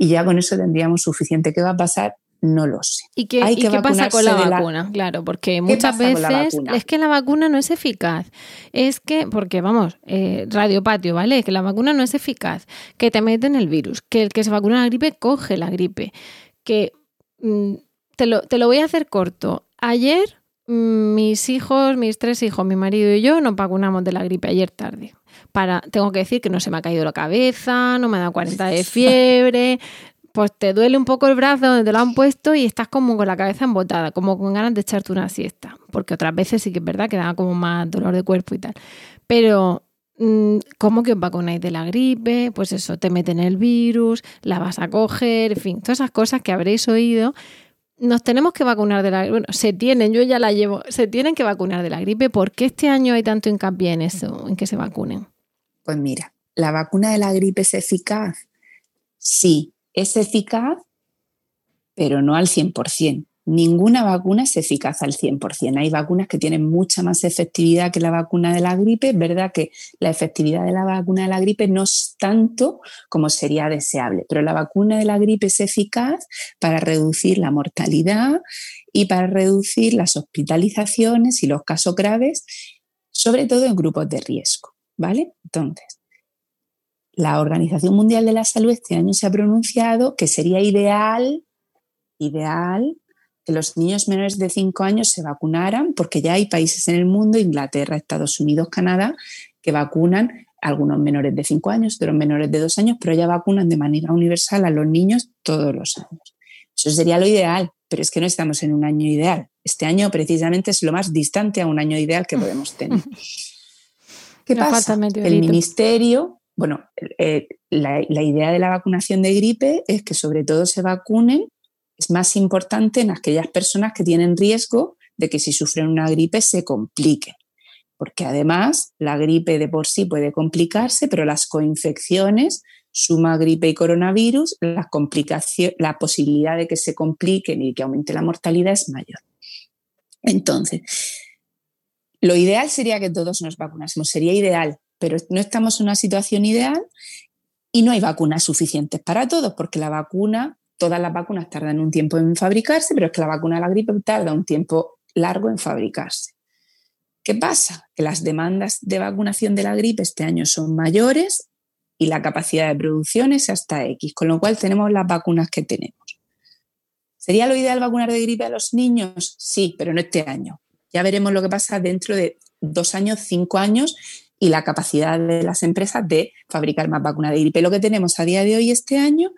y ya con eso tendríamos suficiente. ¿Qué va a pasar? No lo sé. ¿Y qué pasa con la vacuna? Claro, porque muchas veces es que la vacuna no es eficaz. Es que, porque vamos, Radio Patio, ¿vale? Que la vacuna no es eficaz, que te meten el virus, que el que se vacuna la gripe coge la gripe, que te lo voy a hacer corto. Ayer mis tres hijos, mi marido y yo nos vacunamos de la gripe ayer tarde. Tengo que decir que no se me ha caído la cabeza, no me ha dado 40 de fiebre, pues te duele un poco el brazo donde te lo han puesto y estás como con la cabeza embotada, como con ganas de echarte una siesta, porque otras veces sí que es verdad que da como más dolor de cuerpo y tal. Pero ¿cómo que os vacunáis de la gripe? Pues eso, te meten el virus, la vas a coger, en fin, todas esas cosas que habréis oído. Nos tenemos que vacunar de la gripe. Bueno, se tienen que vacunar de la gripe. ¿Por qué este año hay tanto hincapié en eso, en que se vacunen? Pues mira, ¿la vacuna de la gripe es eficaz? Sí, es eficaz, pero no al 100%. Ninguna vacuna es eficaz al 100%. Hay vacunas que tienen mucha más efectividad que la vacuna de la gripe. Es verdad que la efectividad de la vacuna de la gripe no es tanto como sería deseable, pero la vacuna de la gripe es eficaz para reducir la mortalidad y para reducir las hospitalizaciones y los casos graves, sobre todo en grupos de riesgo, ¿vale? Entonces, la Organización Mundial de la Salud este año se ha pronunciado que sería ideal que los niños menores de 5 años se vacunaran, porque ya hay países en el mundo, Inglaterra, Estados Unidos, Canadá, que vacunan a algunos menores de 5 años, otros menores de 2 años, pero ya vacunan de manera universal a los niños todos los años. Eso sería lo ideal, pero es que no estamos en un año ideal. Este año precisamente es lo más distante a un año ideal que podemos tener. ¿Qué pasa? El ministerio... Bueno, la idea de la vacunación de gripe es que sobre todo se vacunen, es más importante en aquellas personas que tienen riesgo de que si sufren una gripe se compliquen, porque además la gripe de por sí puede complicarse, pero las coinfecciones, suma gripe y coronavirus, la posibilidad de que se compliquen y que aumente la mortalidad es mayor. Entonces, lo ideal sería que todos nos vacunásemos, sería ideal, pero no estamos en una situación ideal y no hay vacunas suficientes para todos, porque todas las vacunas tardan un tiempo en fabricarse, pero es que la vacuna de la gripe tarda un tiempo largo en fabricarse. ¿Qué pasa? Que las demandas de vacunación de la gripe este año son mayores y la capacidad de producción es hasta X, con lo cual tenemos las vacunas que tenemos. ¿Sería lo ideal vacunar de gripe a los niños? Sí, pero no este año. Ya veremos lo que pasa dentro de 2 años, 5 años... y la capacidad de las empresas de fabricar más vacunas de gripe. Lo que tenemos a día de hoy este año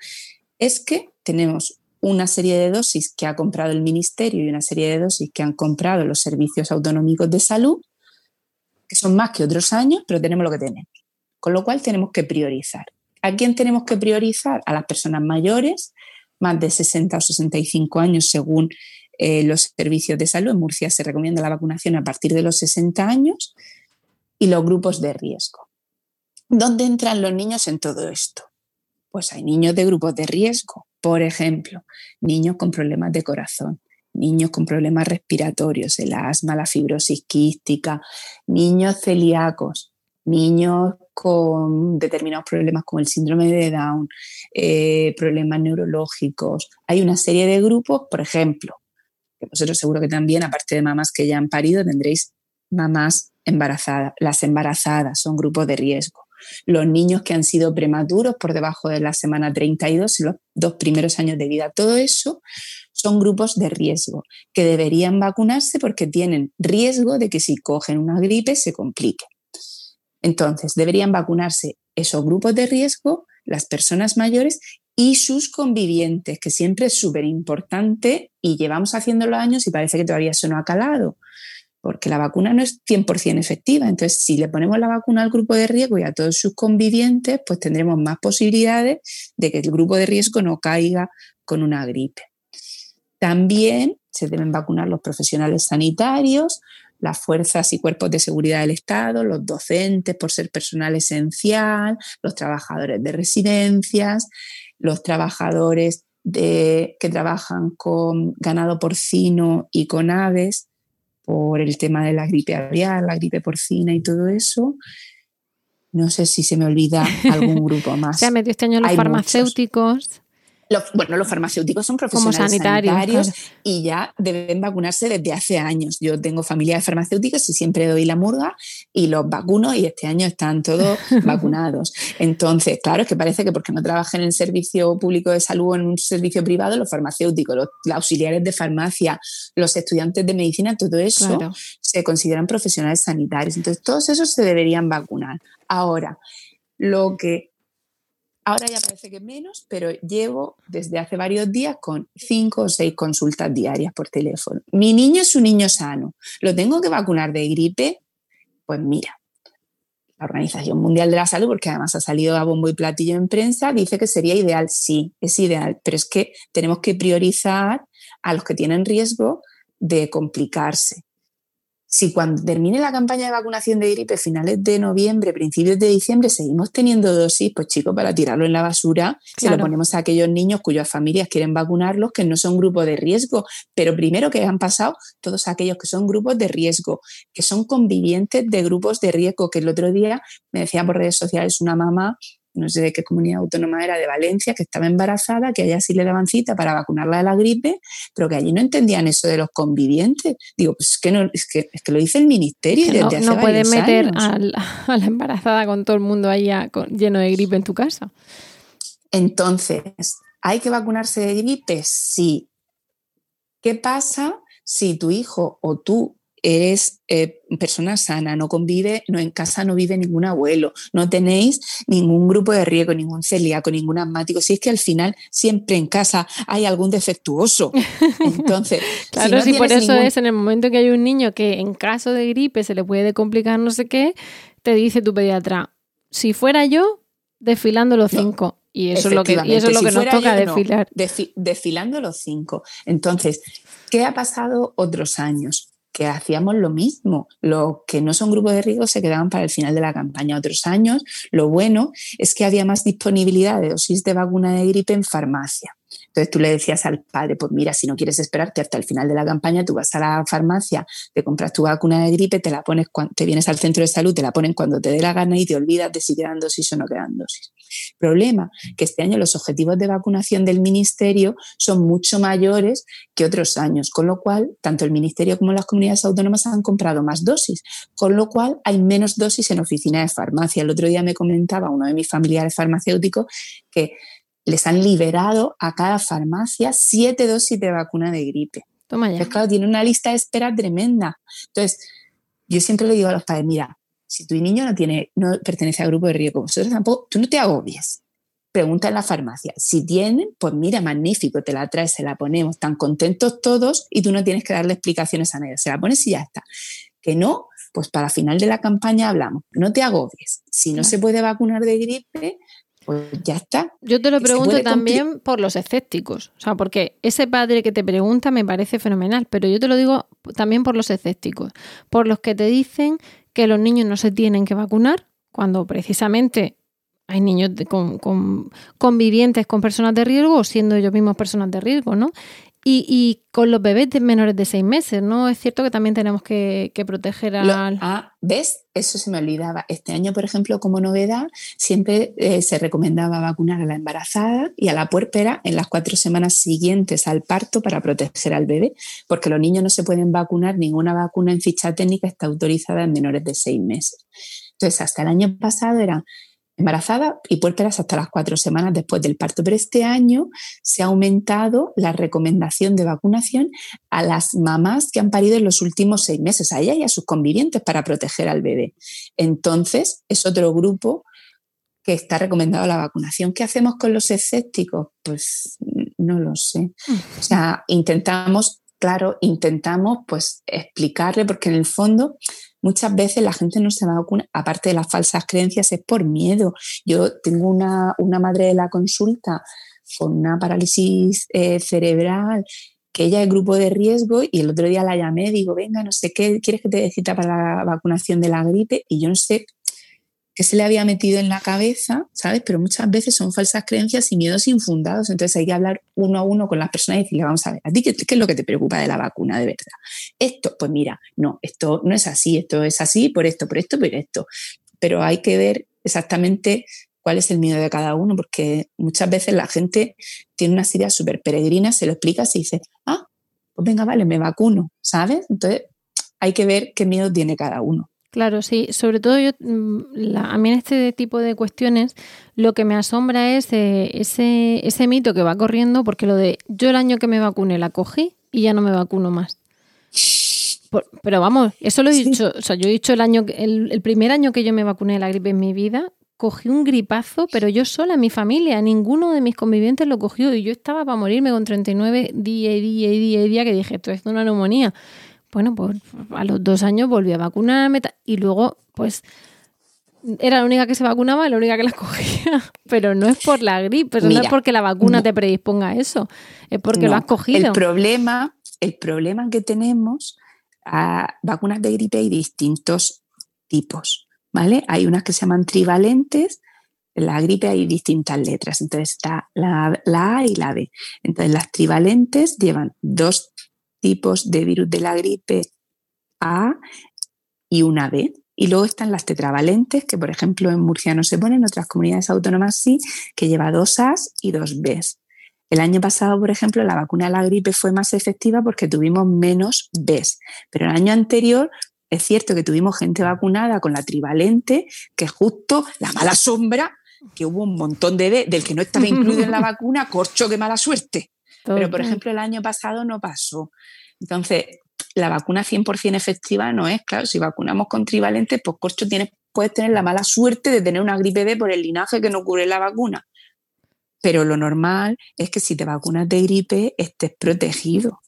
es que tenemos una serie de dosis que ha comprado el Ministerio y una serie de dosis que han comprado los servicios autonómicos de salud, que son más que otros años, pero tenemos lo que tenemos. Con lo cual tenemos que priorizar. ¿A quién tenemos que priorizar? A las personas mayores, más de 60 o 65 años según los servicios de salud. En Murcia se recomienda la vacunación a partir de los 60 años, y los grupos de riesgo. ¿Dónde entran los niños en todo esto? Pues hay niños de grupos de riesgo, por ejemplo, niños con problemas de corazón, niños con problemas respiratorios, el asma, la fibrosis quística, niños celíacos, niños con determinados problemas como el síndrome de Down, problemas neurológicos. Hay una serie de grupos, por ejemplo, que vosotros seguro que también, aparte de mamás que ya han parido, tendréis mamás embarazadas. Las embarazadas son grupos de riesgo. Los niños que han sido prematuros por debajo de la semana 32 en los 2 primeros años de vida. Todo eso son grupos de riesgo que deberían vacunarse porque tienen riesgo de que si cogen una gripe se complique. Entonces, deberían vacunarse esos grupos de riesgo, las personas mayores y sus convivientes, que siempre es súper importante y llevamos haciéndolo años y parece que todavía eso no ha calado. Porque la vacuna no es 100% efectiva. Entonces, si le ponemos la vacuna al grupo de riesgo y a todos sus convivientes, pues tendremos más posibilidades de que el grupo de riesgo no caiga con una gripe. También se deben vacunar los profesionales sanitarios, las fuerzas y cuerpos de seguridad del Estado, los docentes por ser personal esencial, los trabajadores de residencias, los trabajadores que trabajan con ganado porcino y con aves por el tema de la gripe aviar, la gripe porcina y todo eso. No sé si se me olvida algún grupo más. Se han metido este año los farmacéuticos. Muchos. Los farmacéuticos son profesionales sanitarios claro. Y ya deben vacunarse desde hace años. Yo tengo familia de farmacéuticos y siempre doy la murga y los vacuno y este año están todos vacunados. Entonces, claro, es que parece que porque no trabajan en el servicio público de salud o en un servicio privado, los farmacéuticos, los auxiliares de farmacia, los estudiantes de medicina, todo eso claro. Se consideran profesionales sanitarios. Entonces, todos esos se deberían vacunar. Ahora ya parece que menos, pero llevo desde hace varios días con 5 o 6 consultas diarias por teléfono. Mi niño es un niño sano, ¿lo tengo que vacunar de gripe? Pues mira, la Organización Mundial de la Salud, porque además ha salido a bombo y platillo en prensa, dice que sería ideal. Sí, es ideal, pero es que tenemos que priorizar a los que tienen riesgo de complicarse. Si cuando termine la campaña de vacunación de gripe finales de noviembre, principios de diciembre, seguimos teniendo dosis, pues chicos, para tirarlo en la basura, claro. Se lo ponemos a aquellos niños cuyas familias quieren vacunarlos, que no son grupos de riesgo, pero primero que han pasado todos aquellos que son grupos de riesgo, que son convivientes de grupos de riesgo, que el otro día me decía por redes sociales una mamá, no sé de qué comunidad autónoma era, de Valencia, que estaba embarazada, que allá sí le daban cita para vacunarla de la gripe, pero que allí no entendían eso de los convivientes. Digo, pues es que lo dice el ministerio desde hace varios años. No pueden meter a la embarazada con todo el mundo ahí lleno de gripe en tu casa. Entonces, ¿hay que vacunarse de gripe? Sí. ¿Qué pasa si tu hijo o tú eres persona sana, en casa no vive ningún abuelo, no tenéis ningún grupo de riesgo, ningún celíaco, ningún asmático? Si es que al final siempre en casa hay algún defectuoso. Entonces, claro, si por eso es en el momento que hay un niño que en caso de gripe se le puede complicar no sé qué, te dice tu pediatra, si fuera yo, desfilando los 5. No. Y eso es lo que nos toca desfilar. No, desfilando los 5. Entonces, ¿qué ha pasado otros años? Que hacíamos lo mismo, los que no son grupos de riesgo se quedaban para el final de la campaña. Otros años, lo bueno es que había más disponibilidad de dosis de vacuna de gripe en farmacia. Entonces tú le decías al padre, pues mira, si no quieres esperarte hasta el final de la campaña, tú vas a la farmacia, te compras tu vacuna de gripe, te la pones, te vienes al centro de salud, te la ponen cuando te dé la gana y te olvidas de si quedan dosis o no quedan dosis. Problema, que este año los objetivos de vacunación del ministerio son mucho mayores que otros años, con lo cual tanto el ministerio como las comunidades autónomas han comprado más dosis, con lo cual hay menos dosis en oficina de farmacia. El otro día me comentaba uno de mis familiares farmacéuticos que les han liberado a cada farmacia 7 dosis de vacuna de gripe. Toma ya. Entonces, claro, tiene una lista de espera tremenda. Entonces, yo siempre le digo a los padres, mira, si tu niño no pertenece a grupo de riesgo, vosotros tampoco, tú no te agobies. Pregunta en la farmacia. Si tienen, pues mira, magnífico, te la traes, se la ponemos, están contentos todos y tú no tienes que darle explicaciones a nadie. Se la pones y ya está. Que no, pues para final de la campaña hablamos. No te agobies. Si no se puede vacunar de gripe, pues ya está. Yo te lo pregunto también por los escépticos, o sea, porque ese padre que te pregunta me parece fenomenal, pero yo te lo digo también por los escépticos, por los que te dicen que los niños no se tienen que vacunar, cuando precisamente hay niños con convivientes con personas de riesgo o siendo ellos mismos personas de riesgo, ¿no? Y con los bebés menores de 6 meses, ¿no? Es cierto que también tenemos que proteger al... ¿Ves? Eso se me olvidaba. Este año, por ejemplo, como novedad, siempre se recomendaba vacunar a la embarazada y a la puérpera en las 4 semanas siguientes al parto para proteger al bebé, porque los niños no se pueden vacunar, ninguna vacuna en ficha técnica está autorizada en menores de 6 meses. Entonces, hasta el año pasado eran embarazada y puérperas hasta las 4 semanas después del parto, pero este año se ha aumentado la recomendación de vacunación a las mamás que han parido en los últimos 6 meses, a ellas y a sus convivientes para proteger al bebé. Entonces, es otro grupo que está recomendado la vacunación. ¿Qué hacemos con los escépticos? Pues no lo sé. O sea, intentamos pues explicarle, porque en el fondo muchas veces la gente no se vacuna, aparte de las falsas creencias, es por miedo. Yo tengo una madre de la consulta con una parálisis cerebral, que ella es grupo de riesgo, y el otro día la llamé, digo, venga, no sé qué, ¿quieres que te dé cita para la vacunación de la gripe? Y yo no sé qué se le había metido en la cabeza, ¿sabes? Pero muchas veces son falsas creencias y miedos infundados, entonces hay que hablar uno a uno con las personas y decirle, vamos a ver, ¿a ti qué es lo que te preocupa de la vacuna de verdad? Esto, pues mira, no, esto no es así, esto es así, por esto. Pero hay que ver exactamente cuál es el miedo de cada uno, porque muchas veces la gente tiene unas ideas súper peregrinas, se lo explicas y dice, ah, pues venga, vale, me vacuno, ¿sabes? Entonces hay que ver qué miedo tiene cada uno. Claro, sí. Sobre todo a mí en este tipo de cuestiones lo que me asombra es ese mito que va corriendo, porque lo de yo el año que me vacuné la cogí y ya no me vacuno más. Pero vamos, eso lo he dicho. O sea, yo he dicho el primer año que yo me vacuné la gripe en mi vida, cogí un gripazo, pero yo sola, mi familia, ninguno de mis convivientes lo cogió y yo estaba para morirme con 39 día y día, que dije, esto es una neumonía. Bueno, pues a los 2 años volví a vacunarme y luego, pues, era la única que se vacunaba y la única que la cogía. Pero no es por la gripe, pero no es porque la vacuna te predisponga a eso, es porque lo has cogido. El problema que tenemos, a vacunas de gripe hay distintos tipos, ¿vale? Hay unas que se llaman trivalentes. En la gripe hay distintas letras, entonces está la A y la B. Entonces las trivalentes llevan 2 tipos de virus de la gripe A y una B. Y luego están las tetravalentes, que por ejemplo en Murcia no se ponen, en otras comunidades autónomas sí, que lleva 2 As y 2 Bs. El año pasado, por ejemplo, la vacuna de la gripe fue más efectiva porque tuvimos menos Bs. Pero el año anterior es cierto que tuvimos gente vacunada con la trivalente, que justo la mala sombra, que hubo un montón de B, del que no estaba incluido en la vacuna, corcho, qué mala suerte. Pero, por ejemplo, el año pasado no pasó. Entonces, la vacuna 100% efectiva no es, claro, si vacunamos con trivalentes, pues corcho, puedes tener la mala suerte de tener una gripe B por el linaje que no cubre la vacuna. Pero lo normal es que si te vacunas de gripe estés protegido.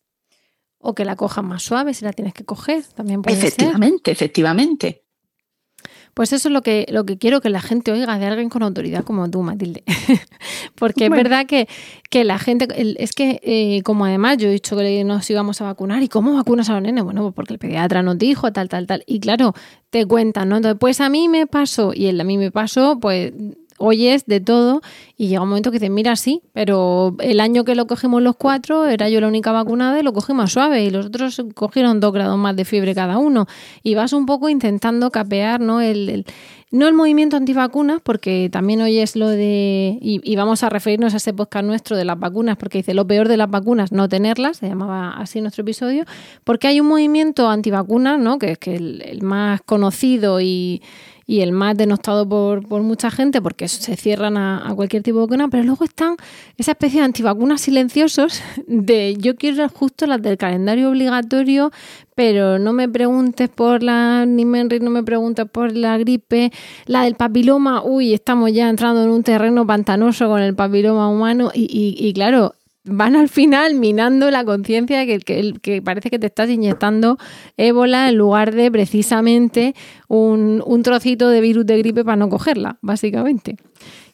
O que la cojas más suave si la tienes que coger, también puede ser. Efectivamente. Pues eso es lo que quiero que la gente oiga de alguien con autoridad como tú, Matilde. Porque bueno, es verdad que la gente... Es que, como además yo he dicho que nos íbamos a vacunar, ¿y cómo vacunas a los nenes? Bueno, pues porque el pediatra nos dijo, tal. Y claro, te cuentan, ¿no? Entonces, pues a mí me pasó, y el a mí me pasó, pues... oyes de todo y llega un momento que dices, mira, sí, pero el año que lo cogimos los 4 era yo la única vacunada y lo cogí más suave y los otros cogieron 2 grados más de fiebre cada uno, y vas un poco intentando capear, ¿no? el movimiento antivacunas, porque también hoy es lo de... Y vamos a referirnos a ese podcast nuestro de las vacunas, porque dice lo peor de las vacunas, no tenerlas, se llamaba así nuestro episodio, porque hay un movimiento antivacunas, ¿no? Que es que el más conocido y el más denostado por mucha gente, porque se cierran a cualquier tipo de vacuna, pero luego están esa especie de antivacunas silenciosos de yo quiero justo las del calendario obligatorio, pero no me preguntes por la Nimenri, no me preguntes por la gripe, la del papiloma, uy, estamos ya entrando en un terreno pantanoso con el papiloma humano y claro, van al final minando la conciencia de que parece que te estás inyectando ébola en lugar de precisamente un trocito de virus de gripe para no cogerla, básicamente.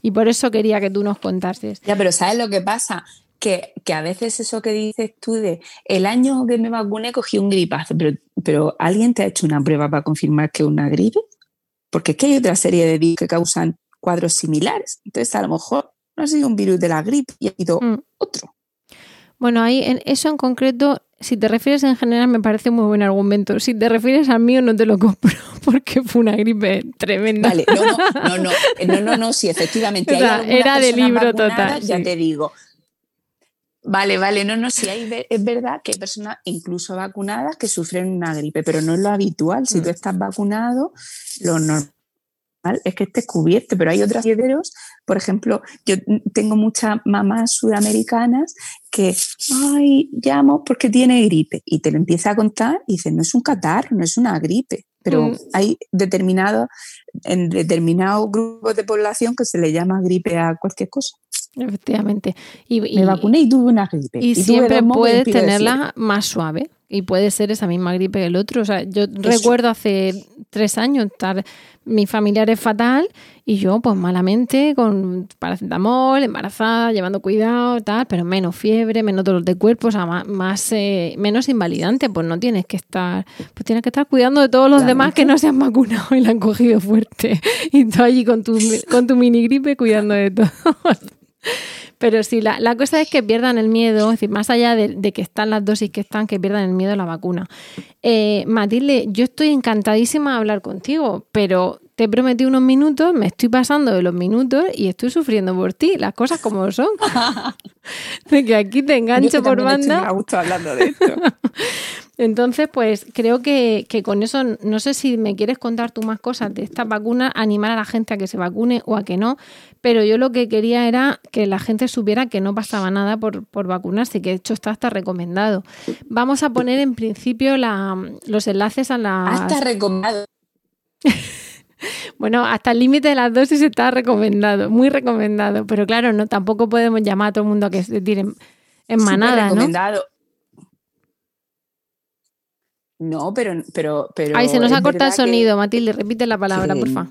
Y por eso quería que tú nos contases. Ya, pero ¿sabes lo que pasa? Que a veces eso que dices tú de el año que me vacuné cogí un gripazo, pero ¿alguien te ha hecho una prueba para confirmar que es una gripe? Porque es que hay otra serie de virus que causan cuadros similares. Entonces, a lo mejor no ha sido un virus de la gripe y ha sido otro. Bueno, ahí en eso en concreto, si te refieres en general, me parece muy buen argumento. Si te refieres al mío, no te lo compro porque fue una gripe tremenda. Vale, no, sí, efectivamente. O sea, era de libro total. Ya sí. Te digo. Vale, no, sí, es verdad que hay personas incluso vacunadas que sufren una gripe, pero no es lo habitual. Si tú estás vacunado, lo normal es que estés cubierto, pero hay otros riesgos. Por ejemplo, yo tengo muchas mamás sudamericanas que, llamo porque tiene gripe, y te lo empieza a contar y dices, no es un catarro, no es una gripe, pero hay determinado grupo de población que se le llama gripe a cualquier cosa. Efectivamente. Me vacuné y tuve una gripe. Y siempre puedes tenerla más suave, y puede ser esa misma gripe que el otro. O sea, yo recuerdo hace 3 años estar, mi familiar es fatal y yo pues malamente con paracetamol, embarazada, llevando cuidado, tal, pero menos fiebre, menos dolor de cuerpo, o sea, menos invalidante, pues no tienes que estar, pues tienes que estar cuidando de todos los demás que no se han vacunado y la han cogido fuerte y tú allí con tu mini gripe cuidando de todos. Pero sí, la cosa es que pierdan el miedo, es decir, más allá de que están las dosis que están, que pierdan el miedo a la vacuna. Matilde, yo estoy encantadísima de hablar contigo, pero te prometí unos minutos, me estoy pasando de los minutos y estoy sufriendo por ti, las cosas como son. De que aquí te engancho por banda. Me gusta hablando de esto. Entonces, pues creo que con eso, no sé si me quieres contar tú más cosas de estas vacunas, animar a la gente a que se vacune o a que no, pero yo lo que quería era que la gente supiera que no pasaba nada por vacunarse, que de hecho está hasta recomendado. Vamos a poner en principio los enlaces a la... Hasta recomendado. Bueno, hasta el límite de las dosis está recomendado, muy recomendado, pero claro, no tampoco podemos llamar a todo el mundo a que se tiren en manada, ¿no? No, pero ay, se nos ha cortado el sonido, Matilde, repite la palabra, porfa.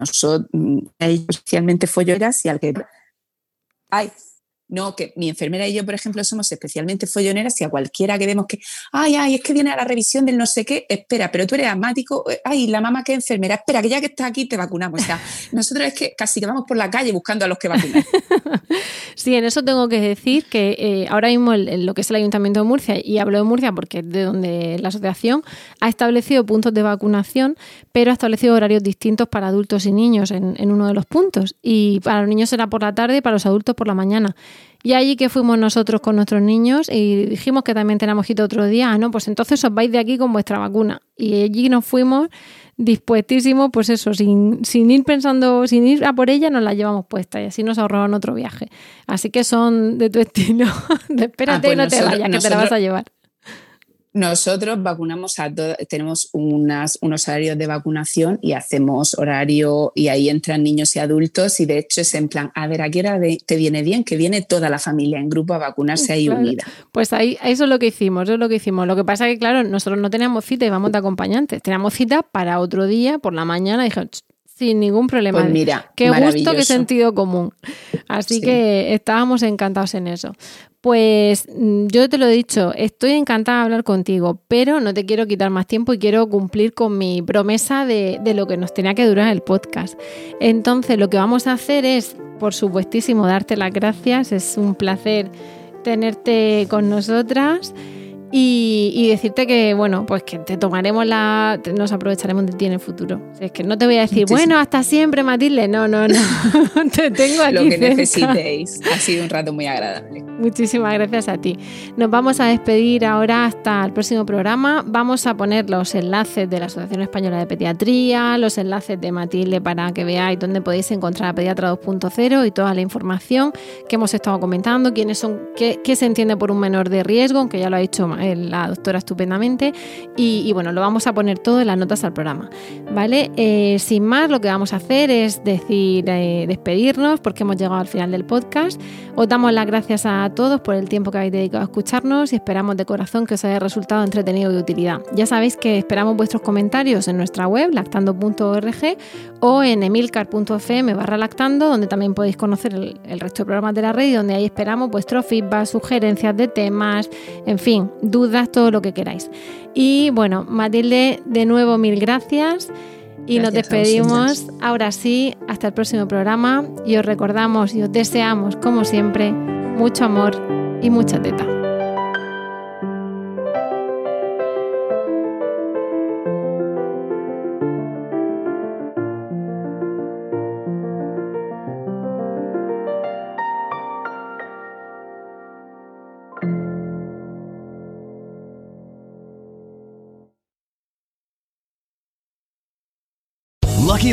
Nosotros, especialmente folloneras y al que... Ay, no, que mi enfermera y yo, por ejemplo, somos especialmente folloneras y a cualquiera que vemos que... Ay, es que viene a la revisión del no sé qué, espera, pero tú eres asmático, ay, la mamá que es enfermera, espera, que ya que estás aquí te vacunamos. O sea, nosotros es que casi que vamos por la calle buscando a los que vacunan. Sí, en eso tengo que decir que ahora mismo lo que es el Ayuntamiento de Murcia, y hablo de Murcia porque es de donde la asociación, ha establecido puntos de vacunación, pero ha establecido horarios distintos para adultos y niños en uno de los puntos. Y para los niños será por la tarde y para los adultos por la mañana. Y allí que fuimos nosotros con nuestros niños y dijimos que también teníamos hito otro día, ah, no, pues entonces os vais de aquí con vuestra vacuna. Y allí nos fuimos dispuestísimos, pues eso, sin ir pensando, sin ir a por ella, nos la llevamos puesta y así nos ahorraron otro viaje. Así que son de tu estilo, de espérate y pues no te vayas, que te la vas a llevar. Nosotros vacunamos a todos, tenemos unos horarios de vacunación y hacemos horario y ahí entran niños y adultos y de hecho es en plan, a ver, ¿a qué hora te viene bien? Que viene toda la familia en grupo a vacunarse ahí claro. Unida. Pues ahí eso es lo que hicimos. Lo que pasa es que, claro, nosotros no teníamos cita y vamos de acompañantes. Teníamos cita para otro día por la mañana y dijeron... Sin ningún problema. Pues mira, qué gusto, qué sentido común. Así que estábamos encantados en eso. Pues yo te lo he dicho, estoy encantada de hablar contigo, pero no te quiero quitar más tiempo y quiero cumplir con mi promesa de lo que nos tenía que durar el podcast. Entonces, lo que vamos a hacer es, por supuestísimo, darte las gracias. Es un placer tenerte con nosotras. Y decirte que, bueno, pues que te tomaremos nos aprovecharemos de ti en el futuro. Es que no te voy a decir, bueno, hasta siempre, Matilde. No. Te tengo aquí. Lo que necesitéis. Ha sido un rato muy agradable. Muchísimas gracias a ti. Nos vamos a despedir ahora hasta el próximo programa. Vamos a poner los enlaces de la Asociación Española de Pediatría, los enlaces de Matilde para que veáis dónde podéis encontrar a Pediatra 2.0 y toda la información que hemos estado comentando, quiénes son, qué se entiende por un menor de riesgo, aunque ya lo ha dicho la doctora estupendamente y bueno, lo vamos a poner todo en las notas al programa, ¿vale? Sin más, lo que vamos a hacer es despedirnos porque hemos llegado al final del podcast. Os damos las gracias a todos por el tiempo que habéis dedicado a escucharnos y esperamos de corazón que os haya resultado entretenido y de utilidad. Ya sabéis que esperamos vuestros comentarios en nuestra web lactando.org o en milcar.fm/lactando, donde también podéis conocer el resto de programas de la red y donde ahí esperamos vuestro feedback, sugerencias de temas, en fin, dudas, todo lo que queráis. Y bueno, Matilde, de nuevo mil gracias y nos despedimos ahora sí hasta el próximo programa y os recordamos y os deseamos como siempre mucho amor y mucha teta. Lucky